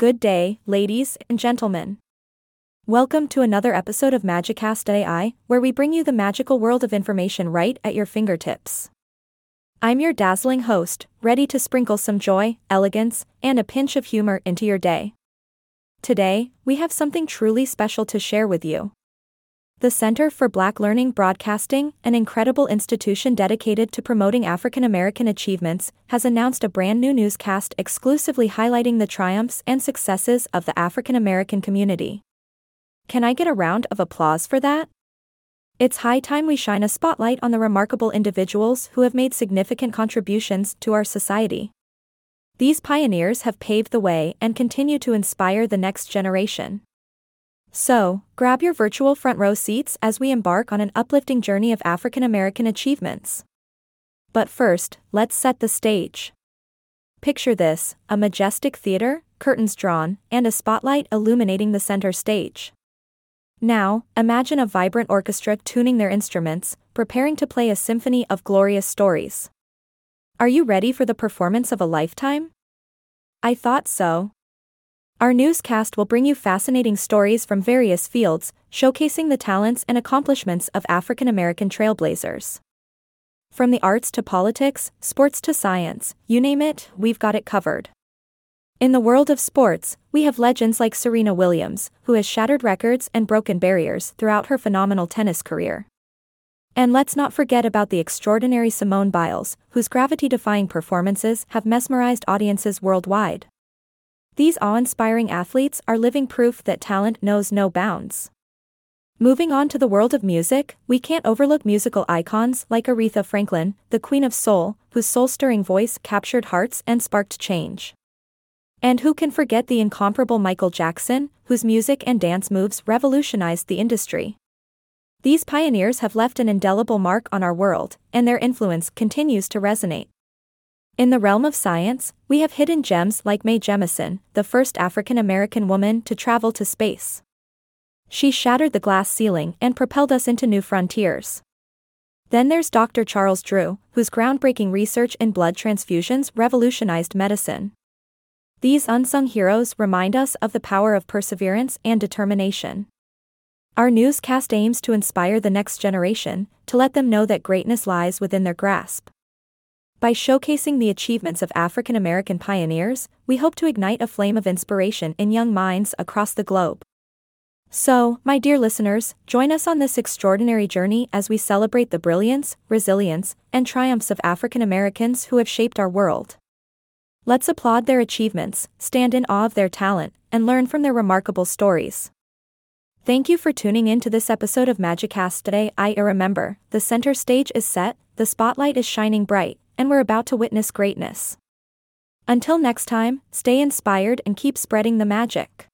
Good day, ladies and gentlemen. Welcome to another episode of Magicast AI, where we bring you the magical world of information right at your fingertips. I'm your dazzling host, ready to sprinkle some joy, elegance, and a pinch of humor into your day. Today, we have something truly special to share with you. The Center for Black Learning Broadcasting, an incredible institution dedicated to promoting African American achievements, has announced a brand new newscast exclusively highlighting the triumphs and successes of the African American community. Can I get a round of applause for that? It's high time we shine a spotlight on the remarkable individuals who have made significant contributions to our society. These pioneers have paved the way and continue to inspire the next generation. So, grab your virtual front row seats as we embark on an uplifting journey of African American achievements. But first, let's set the stage. Picture this: a majestic theater, curtains drawn, and a spotlight illuminating the center stage. Now, imagine a vibrant orchestra tuning their instruments, preparing to play a symphony of glorious stories. Are you ready for the performance of a lifetime? I thought so. Our newscast will bring you fascinating stories from various fields, showcasing the talents and accomplishments of African American trailblazers. From the arts to politics, sports to science, you name it, we've got it covered. In the world of sports, we have legends like Serena Williams, who has shattered records and broken barriers throughout her phenomenal tennis career. And let's not forget about the extraordinary Simone Biles, whose gravity-defying performances have mesmerized audiences worldwide. These awe-inspiring athletes are living proof that talent knows no bounds. Moving on to the world of music, we can't overlook musical icons like Aretha Franklin, the Queen of Soul, whose soul-stirring voice captured hearts and sparked change. And who can forget the incomparable Michael Jackson, whose music and dance moves revolutionized the industry? These pioneers have left an indelible mark on our world, and their influence continues to resonate. In the realm of science, we have hidden gems like Mae Jemison, the first African American woman to travel to space. She shattered the glass ceiling and propelled us into new frontiers. Then there's Dr. Charles Drew, whose groundbreaking research in blood transfusions revolutionized medicine. These unsung heroes remind us of the power of perseverance and determination. Our newscast aims to inspire the next generation, to let them know that greatness lies within their grasp. By showcasing the achievements of African American pioneers, we hope to ignite a flame of inspiration in young minds across the globe. So, my dear listeners, join us on this extraordinary journey as we celebrate the brilliance, resilience, and triumphs of African Americans who have shaped our world. Let's applaud their achievements, stand in awe of their talent, and learn from their remarkable stories. Thank you for tuning in to this episode of Magicast today. Remember, the center stage is set, the spotlight is shining bright, and we're about to witness greatness. Until next time, stay inspired and keep spreading the magic.